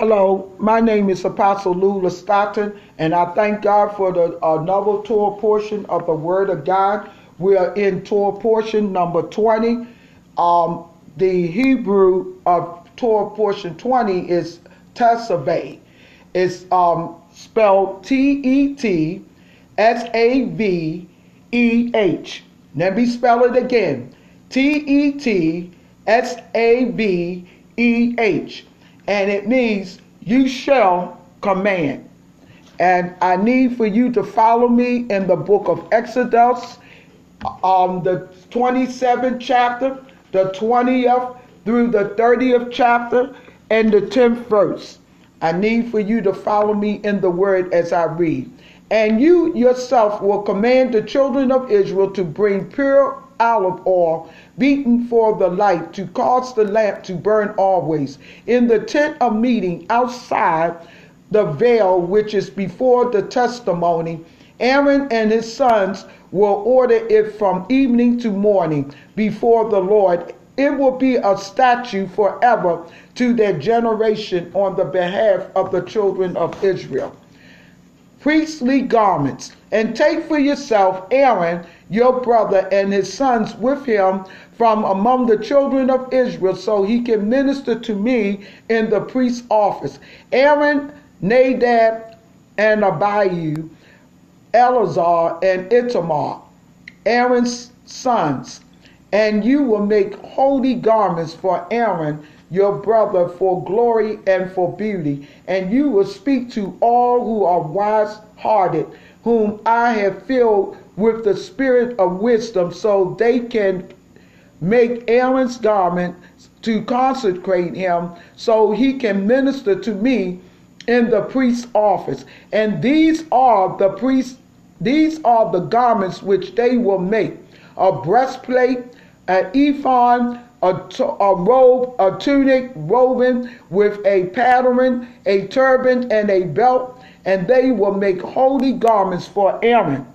Hello, my name is Apostle Lula Stockton, and I thank God for the novel Torah portion of the Word of God. We are in Torah portion number 20. The Hebrew of Torah portion 20 is Tetsaveh. It's spelled Tetsaveh. Let me spell it again. Tetsaveh. And it means you shall command. And I need for you to follow me in the book of Exodus, the 27th chapter, the 20th through the 30th chapter, and the 10th verse. I need for you to follow me in the word as I read. And you yourself will command the children of Israel to bring pure olive oil beaten for the light, to cause the lamp to burn always in the tent of meeting outside the veil which is before the testimony. Aaron and his sons will order it from evening to morning before the Lord. It will be a statute forever to their generation on the behalf of the children of Israel. Priestly garments. And take for yourself Aaron, your brother, and his sons with him from among the children of Israel, so he can minister to me in the priest's office. Aaron, Nadab, and Abihu, Eleazar, and Itamar, Aaron's sons. And you will make holy garments for Aaron, your brother, for glory and for beauty. And you will speak to all who are wise-hearted, whom I have filled with the spirit of wisdom, so they can make Aaron's garments to consecrate him, so he can minister to me in the priest's office. And these are the garments which they will make: a breastplate, an ephod, a robe, a tunic woven with a pattern, a turban, and a belt. And they will make holy garments for Aaron,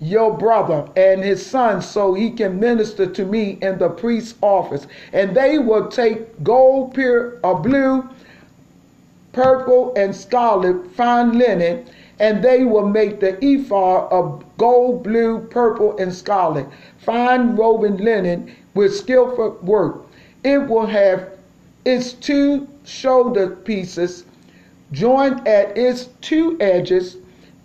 your brother, and his son, so he can minister to me in the priest's office. And they will take gold, pure, blue, purple, and scarlet, fine linen, and they will make the ephod of gold, blue, purple, and scarlet, fine woven linen with skillful work. It will have its two shoulder pieces joined at its two edges,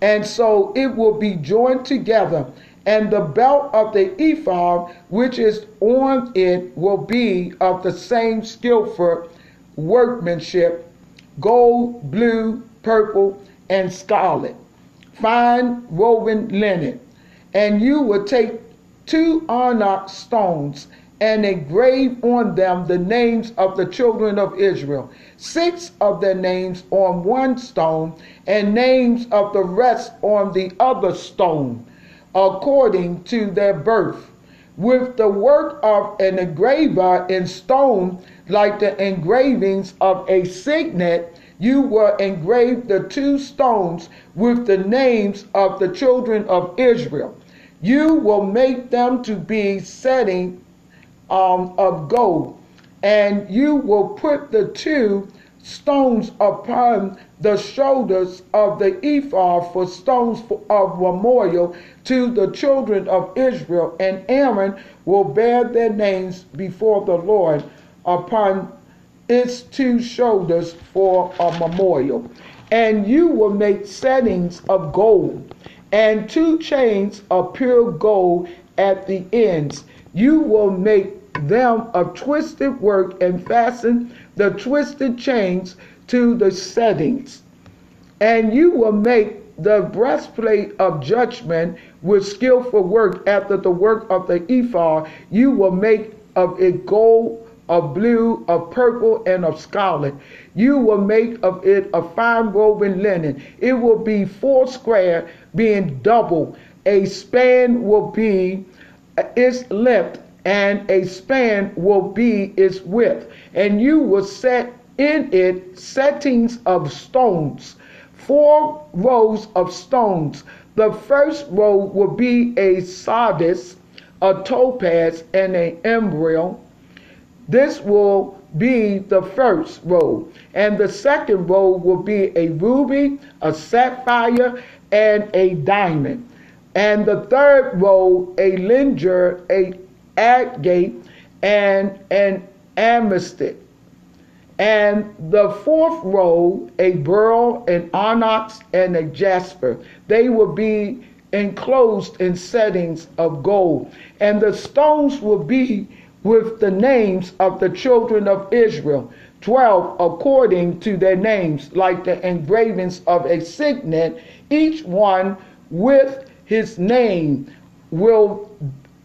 and so it will be joined together. And the belt of the ephod, which is on it, will be of the same skillful workmanship, gold, blue, purple, and scarlet, fine woven linen. And you will take two onyx stones and engrave on them the names of the children of Israel, 6 of their names on one stone, and names of the rest on the other stone, according to their birth, with the work of an engraver in stone, like the engravings of a signet. You will engrave the two stones with the names of the children of Israel. You will make them to be setting of gold, and you will put the two stones upon the shoulders of the ephod for stones of memorial to the children of Israel. And Aaron will bear their names before the Lord upon its two shoulders for a memorial. And you will make settings of gold, and 2 chains of pure gold at the ends. You will make them of twisted work, and fasten the twisted chains to the settings. And you will make the breastplate of judgment with skillful work after the work of the ephod. You will make of it gold, of blue, of purple, and of scarlet. You will make of it a fine woven linen. It will be 4 square, being double. A span will be its length, and a span will be its width. And you will set in it settings of stones, 4 rows of stones. The first row will be a sardis, a topaz, and an emerald. This will be the first robe, and the second robe will be a ruby, a sapphire, and a diamond, and the third robe a linger, a agate, and an amethyst, and the fourth robe a beryl, an onyx, and a jasper. They will be enclosed in settings of gold, and the stones will be with the names of the children of Israel, 12 according to their names, like the engravings of a signet. Each one with his name will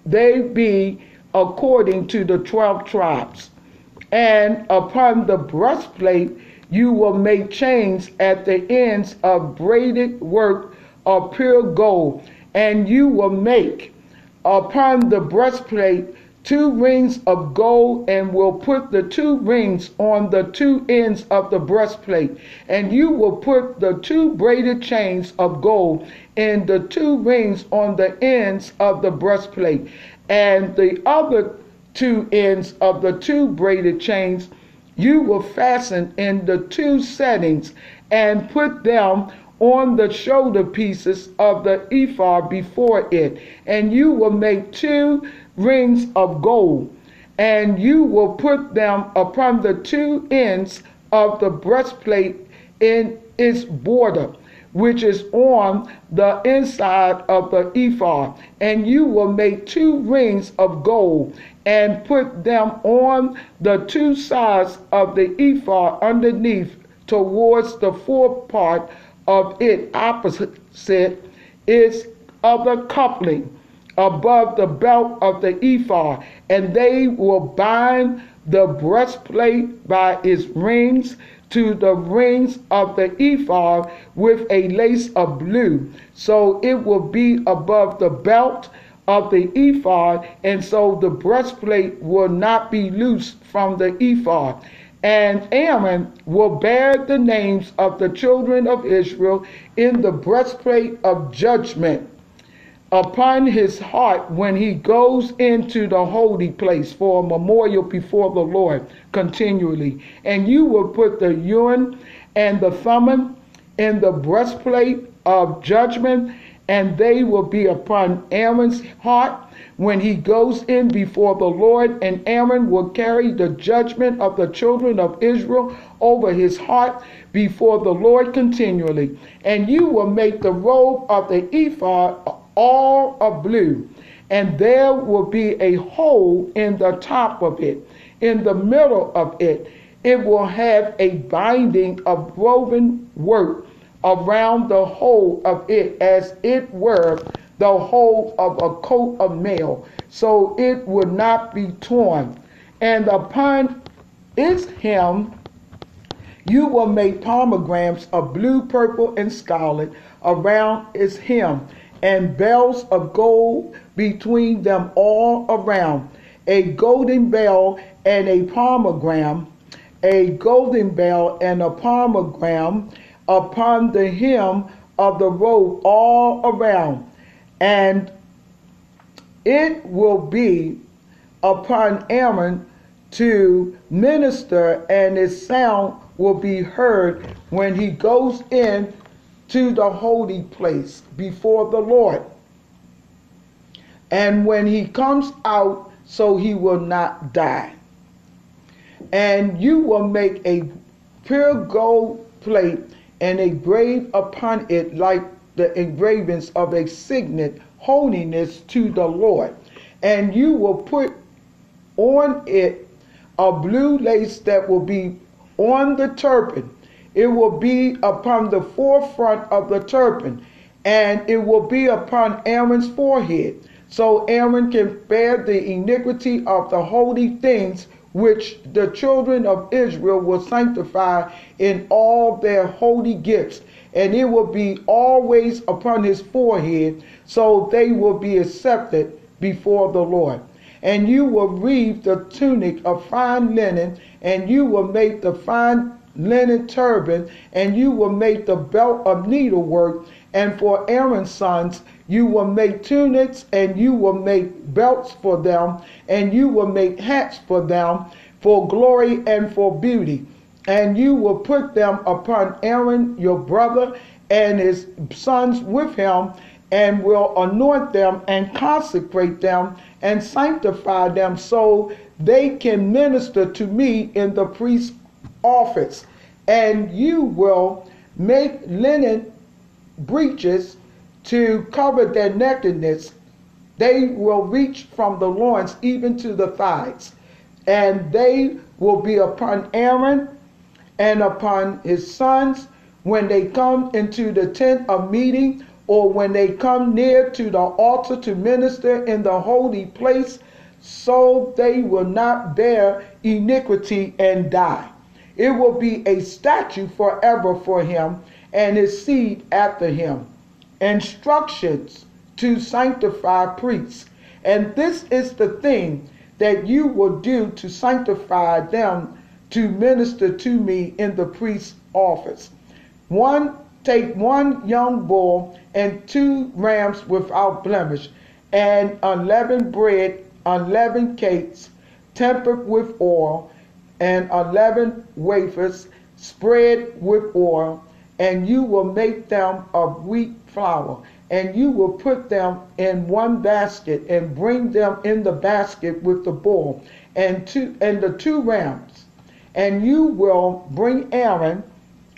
they be according to the 12 tribes. And upon the breastplate you will make chains at the ends of braided work of pure gold, and you will make upon the breastplate 2 rings of gold, and will put the 2 rings on the 2 ends of the breastplate, and you will put the 2 braided chains of gold and the 2 rings on the ends of the breastplate, and the other 2 ends of the 2 braided chains you will fasten in the 2 settings, and put them on the shoulder pieces of the ephod before it, and you will make 2 rings of gold, and you will put them upon the 2 ends of the breastplate in its border, which is on the inside of the ephod, and you will make 2 rings of gold, and put them on the 2 sides of the ephod underneath, towards the forepart of it, opposite its other coupling, above the belt of the ephod, and they will bind the breastplate by its rings to the rings of the ephod with a lace of blue. So it will be above the belt of the ephod, and so the breastplate will not be loose from the ephod. And Aaron will bear the names of the children of Israel in the breastplate of judgment upon his heart when he goes into the holy place for a memorial before the Lord continually. And you will put the Urim and the thummim in the breastplate of judgment, and they will be upon Aaron's heart when he goes in before the Lord. And Aaron will carry the judgment of the children of Israel over his heart before the Lord continually. And you will make the robe of the ephod all of blue, and there will be a hole in the top of it, in the middle of it. It will have a binding of woven work around the whole of it, as it were the whole of a coat of mail, so it would not be torn. And upon its hem you will make pomegranates of blue, purple, and scarlet around its hem, and bells of gold between them all around, a golden bell and a pomegranate, a golden bell and a pomegranate upon the hem of the robe all around. And it will be upon Aaron to minister, and its sound will be heard when he goes in to the holy place before the Lord, and when he comes out, so he will not die. And you will make a pure gold plate and a braid upon it, like the engravings of a signet, holiness to the Lord. And you will put on it a blue lace that will be on the turban. It will be upon the forefront of the turban, and it will be upon Aaron's forehead, so Aaron can bear the iniquity of the holy things which the children of Israel will sanctify in all their holy gifts. And it will be always upon his forehead, so they will be accepted before the Lord. And you will reeve the tunic of fine linen, and you will make the fine linen turban, and you will make the belt of needlework. And for Aaron's sons you will make tunics, and you will make belts for them, and you will make hats for them for glory and for beauty. And you will put them upon Aaron your brother and his sons with him, and will anoint them and consecrate them and sanctify them, so they can minister to me in the priest's office. And you will make linen breeches to cover their nakedness. They will reach from the loins even to the thighs, and they will be upon Aaron and upon his sons when they come into the tent of meeting, or when they come near to the altar to minister in the holy place, so they will not bear iniquity and die. It will be a statute forever for him and his seed after him. Instructions to sanctify priests. And this is the thing that you will do to sanctify them to minister to me in the priest's office. Take one young bull and two rams without blemish, and unleavened bread, unleavened cakes, tempered with oil, and unleavened wafers spread with oil, and you will make them of wheat flour, and you will put them in one basket and bring them in the basket with the bull and the two rams. And you will bring Aaron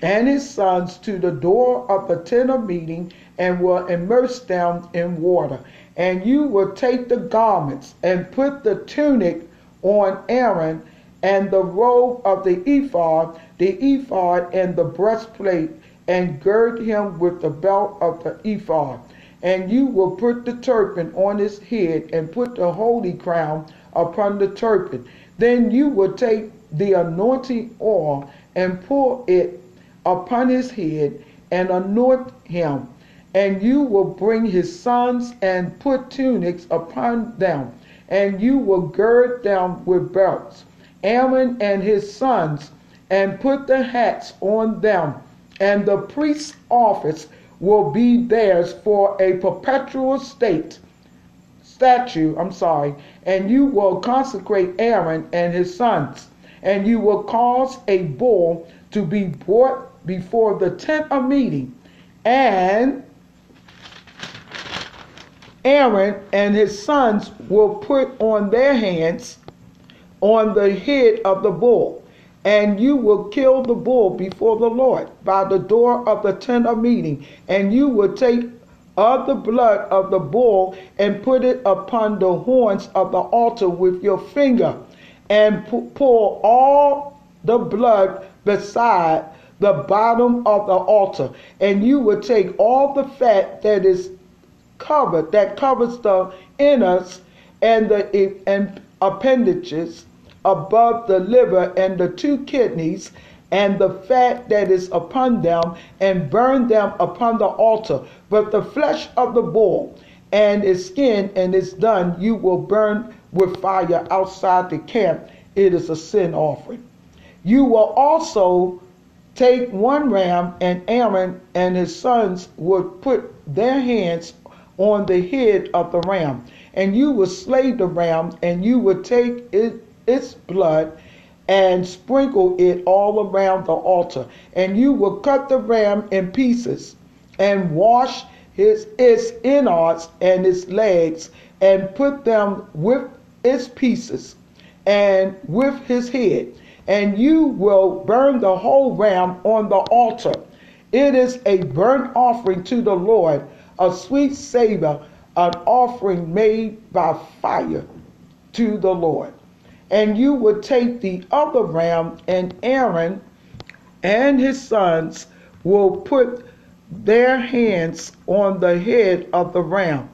and his sons to the door of the tent of meeting and will immerse them in water. And you will take the garments and put the tunic on Aaron and the robe of the ephod and the breastplate, and gird him with the belt of the ephod. And you will put the turban on his head and put the holy crown upon the turban. Then you will take the anointing oil and pour it upon his head and anoint him. And you will bring his sons and put tunics upon them, and you will gird them with belts, Aaron and his sons, and put the hats on them. And the priest's office will be theirs for a perpetual statute. And you will consecrate Aaron and his sons, and you will cause a bull to be brought before the tent of meeting, and Aaron and his sons will put on their hands on the head of the bull, and you will kill the bull before the Lord by the door of the tent of meeting, and you will take of the blood of the bull and put it upon the horns of the altar with your finger, and pour all the blood beside the bottom of the altar. And you will take all the fat that covers the innards and the appendages above the liver and the two kidneys and the fat that is upon them, and burn them upon the altar. But the flesh of the bull and its skin and its dung you will burn with fire outside the camp. It is a sin offering. You will also take one ram, and Aaron and his sons will put their hands on the head of the ram, and you will slay the ram, and you will take its blood and sprinkle it all around the altar, and you will cut the ram in pieces and wash its innards and its legs, and put them with its pieces and with his head. And you will burn the whole ram on the altar. It is a burnt offering to the Lord, a sweet savor, an offering made by fire to the Lord. And you will take the other ram, and Aaron and his sons will put their hands on the head of the ram.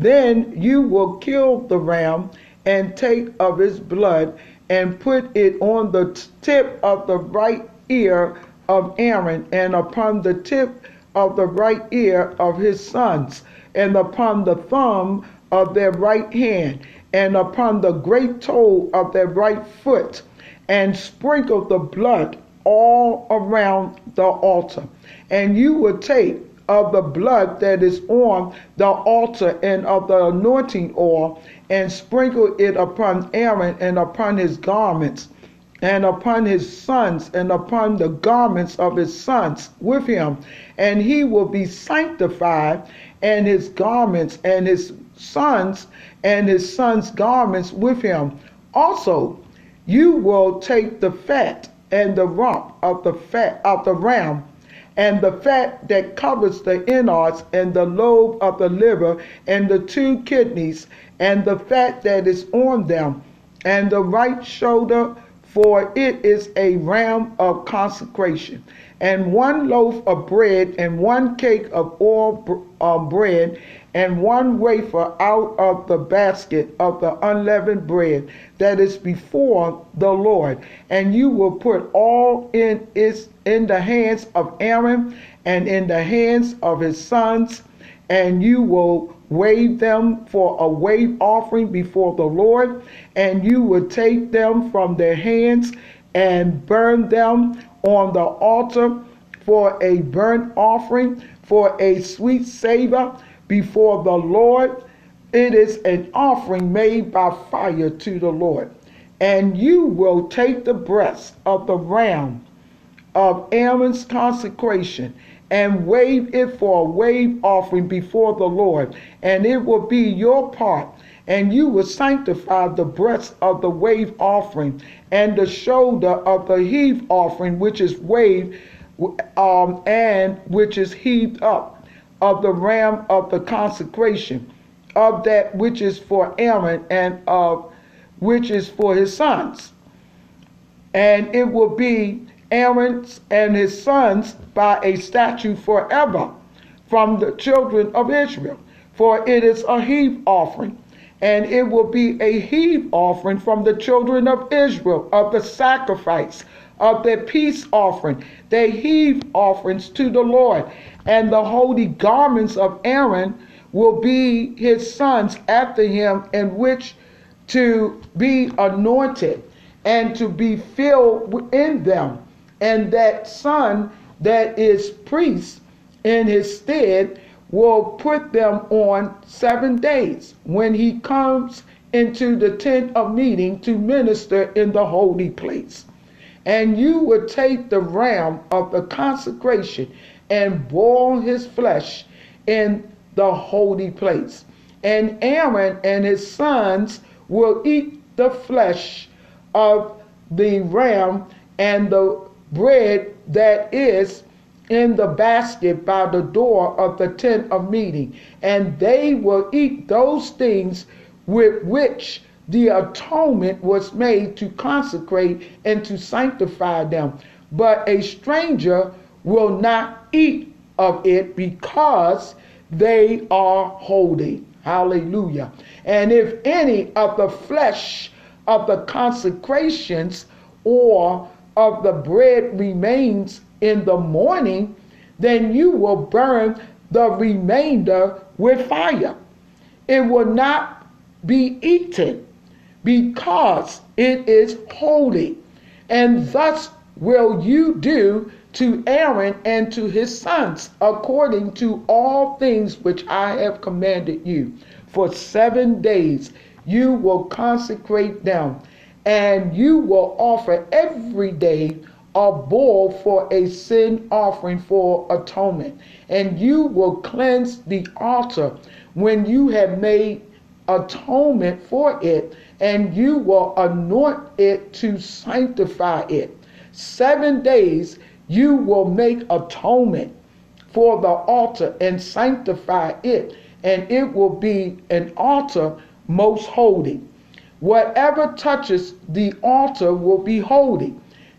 Then you will kill the ram and take of his blood and put it on the tip of the right ear of Aaron, and upon the tip of the right ear of his sons, and upon the thumb of their right hand, and upon the great toe of their right foot, and sprinkle the blood all around the altar. And you will take of the blood that is on the altar and of the anointing oil, and sprinkle it upon Aaron and upon his garments, and upon his sons, and upon the garments of his sons with him, and he will be sanctified, and his garments, and his sons, and his sons' garments with him. Also, you will take the fat and the rump of the fat of the ram, and the fat that covers the innards, and the lobe of the liver, and the two kidneys, and the fat that is on them, and the right shoulder, for it is a ram of consecration, and one loaf of bread, and one cake of oil bread, and one wafer out of the basket of the unleavened bread that is before the Lord. And you will put all in the hands of Aaron, and in the hands of his sons, and you will wave them for a wave offering before the Lord, and you will take them from their hands and burn them on the altar for a burnt offering, for a sweet savor before the Lord. It is an offering made by fire to the Lord. And you will take the breast of the ram of Aaron's consecration and wave it for a wave offering before the Lord, and it will be your part. And you will sanctify the breast of the wave offering and the shoulder of the heave offering, which is waved and which is heaved up, of the ram of the consecration, of that which is for Aaron and of which is for his sons. And it will be Aaron's and his sons by a statute forever from the children of Israel, for it is a heave offering. And it will be a heave offering from the children of Israel, of the sacrifice, of their peace offering, their heave offerings to the Lord. And the holy garments of Aaron will be his sons after him, in which to be anointed and to be filled in them. And that son that is priest in his stead will put them on 7 days when he comes into the tent of meeting to minister in the holy place. And you will take the ram of the consecration and boil his flesh in the holy place. And Aaron and his sons will eat the flesh of the ram and the bread that is in the basket by the door of the tent of meeting, and they will eat those things with which the atonement was made to consecrate and to sanctify them. But a stranger will not eat of it, because they are holy. Hallelujah. And if any of the flesh of the consecrations or of the bread remains in the morning, then you will burn the remainder with fire. It will not be eaten, because it is holy. And thus will you do to Aaron and to his sons, according to all things which I have commanded you. For 7 days you will consecrate them, and you will offer every day a bull for a sin offering for atonement, and you will cleanse the altar when you have made atonement for it, and you will anoint it to sanctify it. 7 days you will make atonement for the altar and sanctify it, and it will be an altar most holy. Whatever touches the altar will be holy.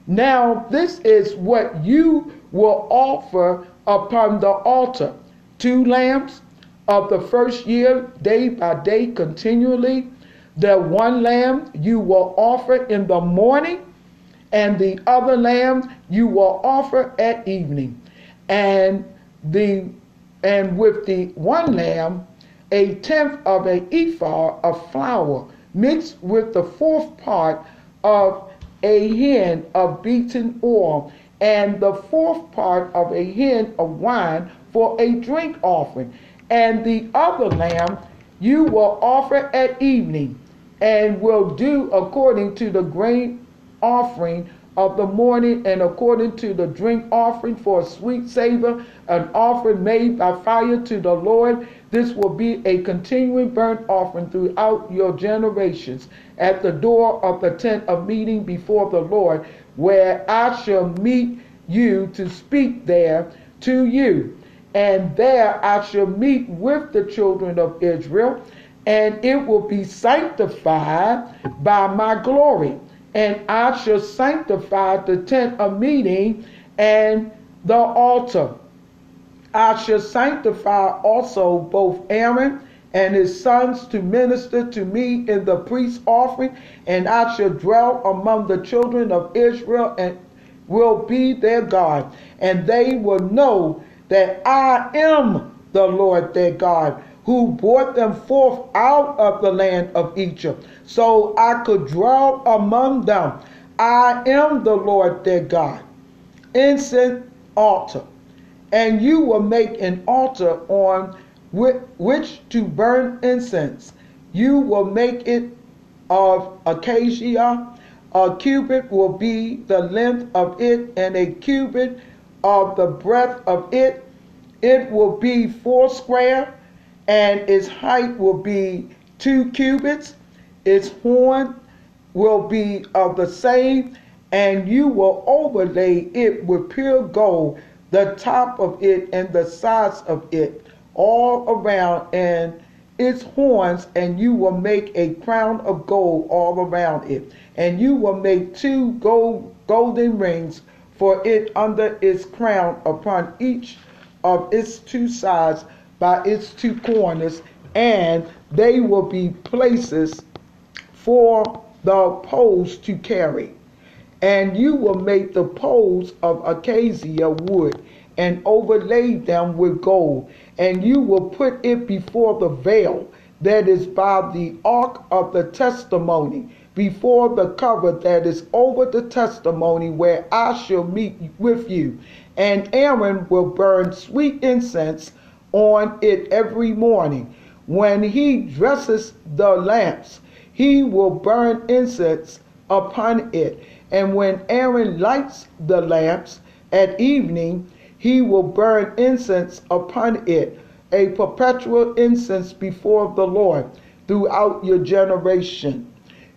Now this is what you will offer upon the altar: 2 lambs of the first year, day by day, continually. The one lamb you will offer in the morning, and the other lamb you will offer at evening. And with the one lamb, 1/10 of an ephah of flour mixed with the 4th part of a hin of beaten oil, and the 4th part of a hin of wine for a drink offering. And the other lamb you will offer at evening, and will do according to the grain offering of the morning, and according to the drink offering for a sweet savor, an offering made by fire to the Lord. This will be a continuing burnt offering throughout your generations at the door of the tent of meeting before the Lord, where I shall meet you to speak there to you. And there I shall meet with the children of Israel, and it will be sanctified by my glory. And I shall sanctify the tent of meeting and the altar. I shall sanctify also both Aaron and his sons to minister to me in the priest's offering, and I shall dwell among the children of Israel and will be their God. And they will know that I am the Lord their God, who brought them forth out of the land of Egypt, so I could dwell among them. I am the Lord their God. Incense altar. And you will make an altar on which to burn incense. You will make it of acacia. A cubit will be the length of it, and a cubit of the breadth of it. It will be 4 square, and its height will be 2 cubits. Its horn will be of the same, and you will overlay it with pure gold, the top of it and the sides of it, all around, and its horns, and you will make a crown of gold all around it. And you will make 2 golden rings for it under its crown, upon each of its 2 sides, by its 2 corners, and they will be places for the poles to carry. And you will make the poles of acacia wood, and overlay them with gold. And you will put it before the veil that is by the ark of the testimony, before the cover that is over the testimony, where I shall meet with you. And Aaron will burn sweet incense on it every morning. When he dresses the lamps, he will burn incense upon it. And when Aaron lights the lamps at evening, he will burn incense upon it, a perpetual incense before the Lord throughout your generation.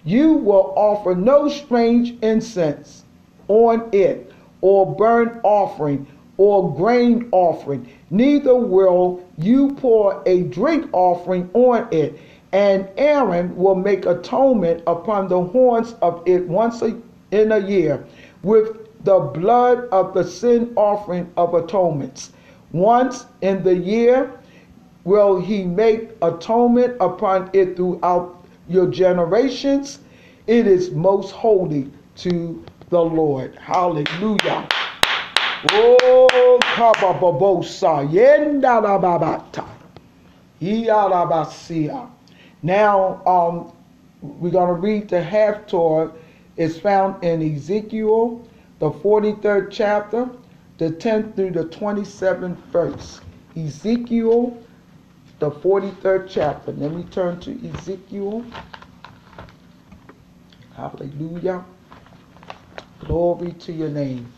You will offer no strange incense on it, or burnt offering, or grain offering. Neither will you pour a drink offering on it. And Aaron will make atonement upon the horns of it once in a year, with the blood of the sin offering of atonements. Once in the year will he make atonement upon it throughout your generations. It is most holy to the Lord. Hallelujah. Oh, kababosa yenda babata. Yarabasia. Now we're going to read the half Torah. It's found in Ezekiel, the 43rd chapter, the 10th through the 27th verse. Ezekiel, the 43rd chapter. Let me turn to Ezekiel. Hallelujah. Glory to your name.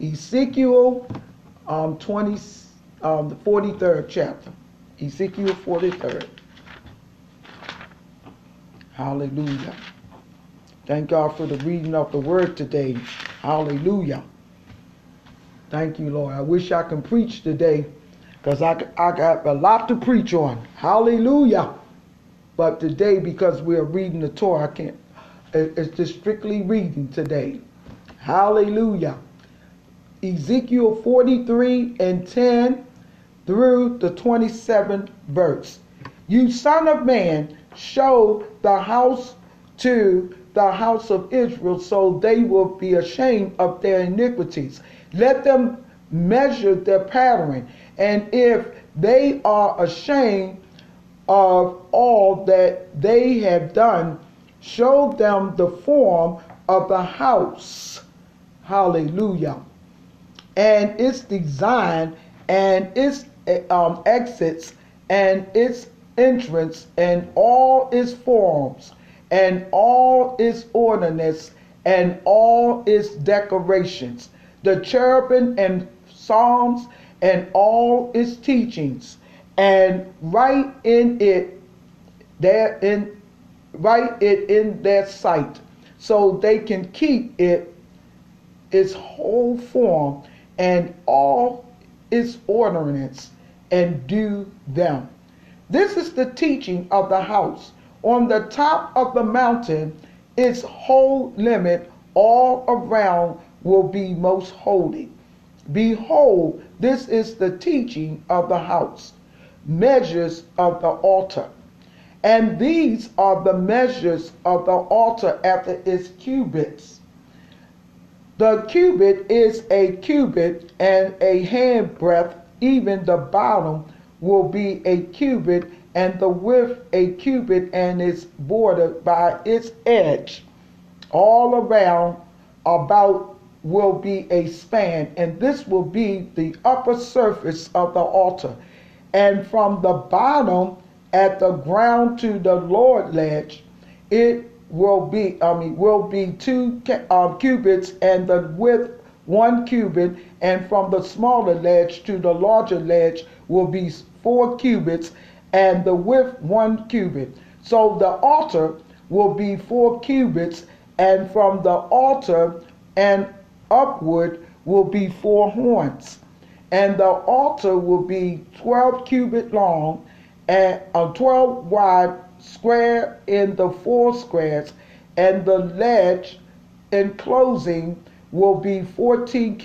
Ezekiel, the 43rd chapter. Ezekiel 43rd. Hallelujah. Thank God for the reading of the word today. Hallelujah. Thank you, Lord. I wish I can preach today, because I got a lot to preach on. Hallelujah. But today, because we're reading the Torah, I can't. It's just strictly reading today. Hallelujah. Ezekiel 43 and 10. Through the 27th verse. You son of man, show the house to the house of Israel, so they will be ashamed of their iniquities. Let them measure their pattern, and if they are ashamed of all that they have done, show them the form of the house. Hallelujah. And its design and its exits and its entrance and all its forms and all its ornaments and all its decorations, the cherubim and psalms and all its teachings, and write it in their sight, so they can keep it, its whole form and all its ornaments, and do them. This is the teaching of the house. On the top of the mountain, its whole limit all around will be most holy. Behold, this is the teaching of the house. Measures of the altar. And these are the measures of the altar after its cubits. The cubit is a cubit and a handbreadth. Even the bottom will be a cubit, and the width a cubit, and is bordered by its edge. All around about will be a span, and this will be the upper surface of the altar. And from the bottom at the ground to the Lord ledge, it will be 2 cubits, and the width 1 cubit, and from the smaller ledge to the larger ledge will be 4 cubits, and the width 1 cubit. So the altar will be 4 cubits, and from the altar and upward will be 4 horns. And the altar will be 12 cubits long and 12 wide, square in the 4 squares, and the ledge enclosing will be 14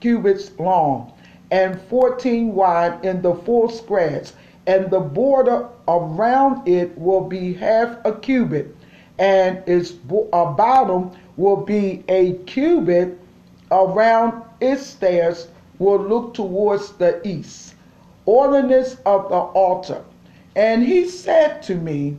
cubits long and 14 wide in the 4 squares, and the border around it will be 0.5 cubit, and its bottom will be 1 cubit. Around its stairs will look towards the east. Ornaments of the altar. And he said to me,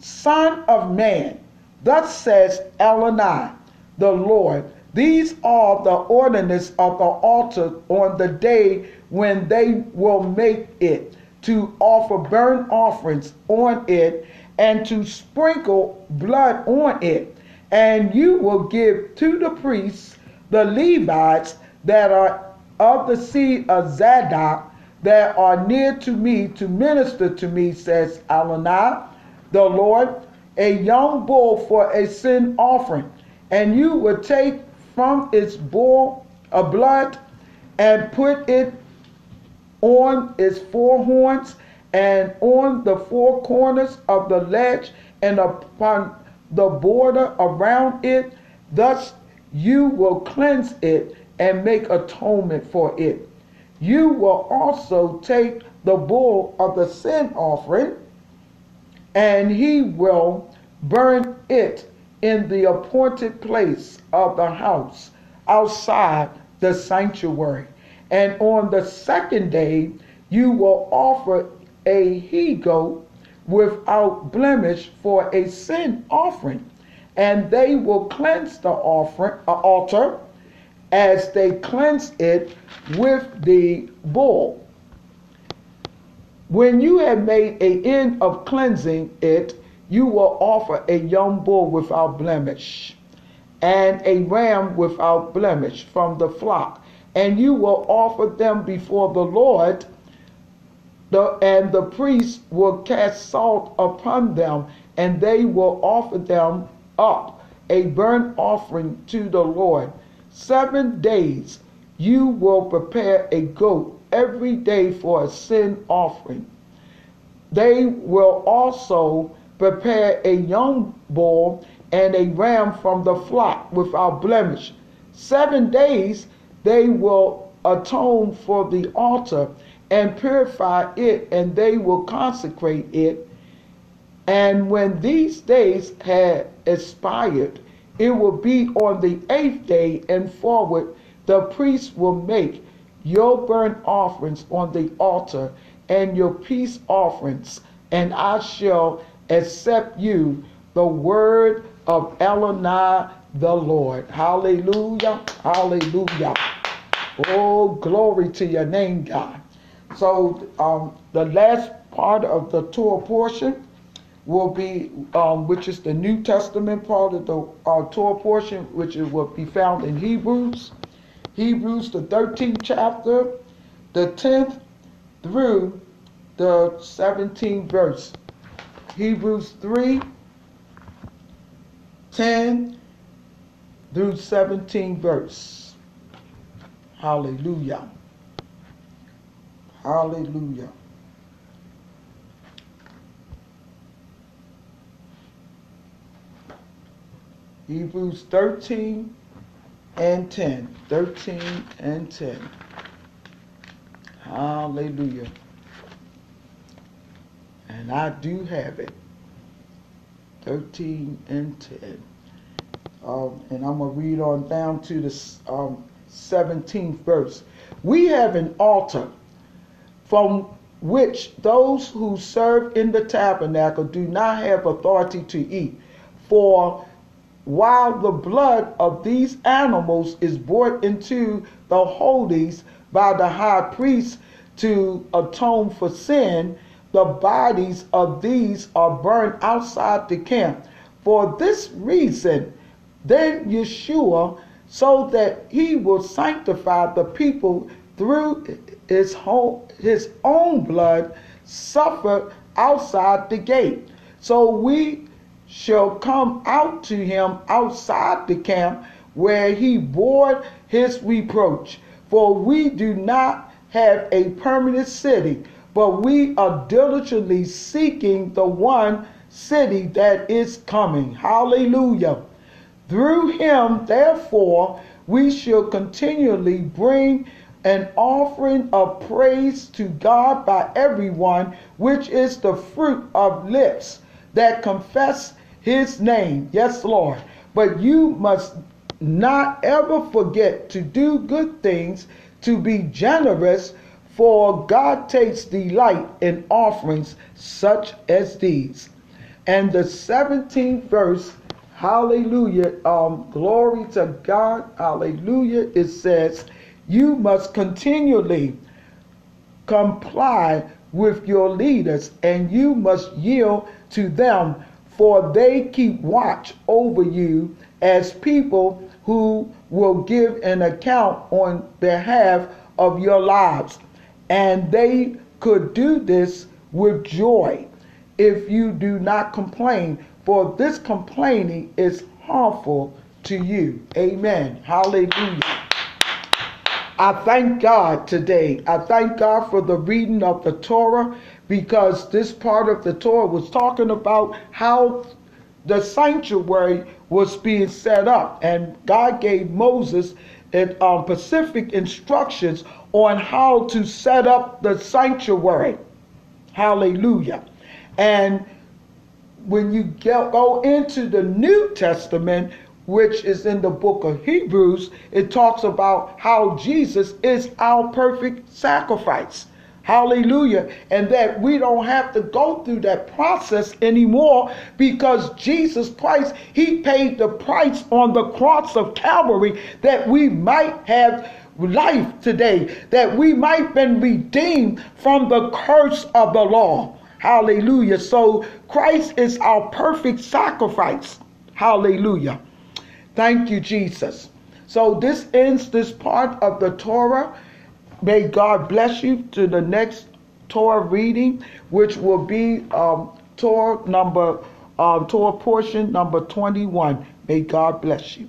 Son of man, thus says Eleni, the Lord, these are the ornaments of the altar on the day when they will make it, to offer burnt offerings on it, and to sprinkle blood on it. And you will give to the priests, the Levites, that are of the seed of Zadok, that are near to me, to minister to me, says Alana, the Lord, a young bull for a sin offering. And you will take from its bull a blood, and put it on its 4 horns, and on the 4 corners of the ledge, and upon the border around it. Thus you will cleanse it and make atonement for it. You will also take the bull of the sin offering, and he will burn it in the appointed place of the house outside the sanctuary. And on the 2nd day, you will offer a he-goat without blemish for a sin offering, and they will cleanse the altar as they cleanse it with the bull. When you have made an end of cleansing it, you will offer a young bull without blemish, and a ram without blemish from the flock, and you will offer them before the Lord, and the priests will cast salt upon them, and they will offer them up a burnt offering to the Lord. 7 days you will prepare a goat every day for a sin offering. They will also prepare a young bull and a ram from the flock without blemish. 7 days they will atone for the altar and purify it, and they will consecrate it. And when these days have expired, it will be on the 8th day and forward, the priests will make your burnt offerings on the altar and your peace offerings, and I shall accept you, the word of Eleni the Lord. Hallelujah, hallelujah. Oh, glory to your name, God. So the last part of the Torah portion will be, which is the New Testament part of the Torah portion, which will be found in Hebrews. Hebrews, the 13th chapter, the 10th through the 17th verse. Hebrews 3, 10 through 17 verse. Hallelujah. Hallelujah. Hebrews 13 and 10. 13 and 10. Hallelujah. And I do have it. 13 and 10. And I'm going to read on down to the 17th verse. We have an altar from which those who serve in the tabernacle do not have authority to eat. For while the blood of these animals is brought into the holies by the high priest to atone for sin, the bodies of these are burned outside the camp. For this reason, then Yeshua, so that he will sanctify the people through his own blood, suffered outside the gate. So we shall come out to him outside the camp, where he bore his reproach. For we do not have a permanent city, but we are diligently seeking the one city that is coming. Hallelujah. Through him, therefore, we shall continually bring an offering of praise to God by everyone, which is the fruit of lips that confess his name. Yes, Lord. But you must not ever forget to do good things, to be generous, for God takes delight in offerings such as these. And the 17th verse, hallelujah, glory to God, hallelujah, it says, you must continually comply with your leaders, and you must yield to them, for they keep watch over you as people who will give an account on behalf of your lives. And they could do this with joy if you do not complain, for this complaining is harmful to you. Amen. Hallelujah. I thank God today. I thank God for the reading of the Torah, because this part of the Torah was talking about how the sanctuary was being set up. And God gave Moses specific instructions on how to set up the sanctuary. Hallelujah. And when you go into the New Testament, which is in the book of Hebrews, it talks about how Jesus is our perfect sacrifice. Hallelujah. And that we don't have to go through that process anymore, because Jesus Christ, he paid the price on the cross of Calvary that we might have life today, that we might been redeemed from the curse of the law. Hallelujah. So Christ is our perfect sacrifice. Hallelujah. Thank you, Jesus. So this ends this part of the Torah. May God bless you to the next Torah reading, which will be Torah portion number 21. May God bless you.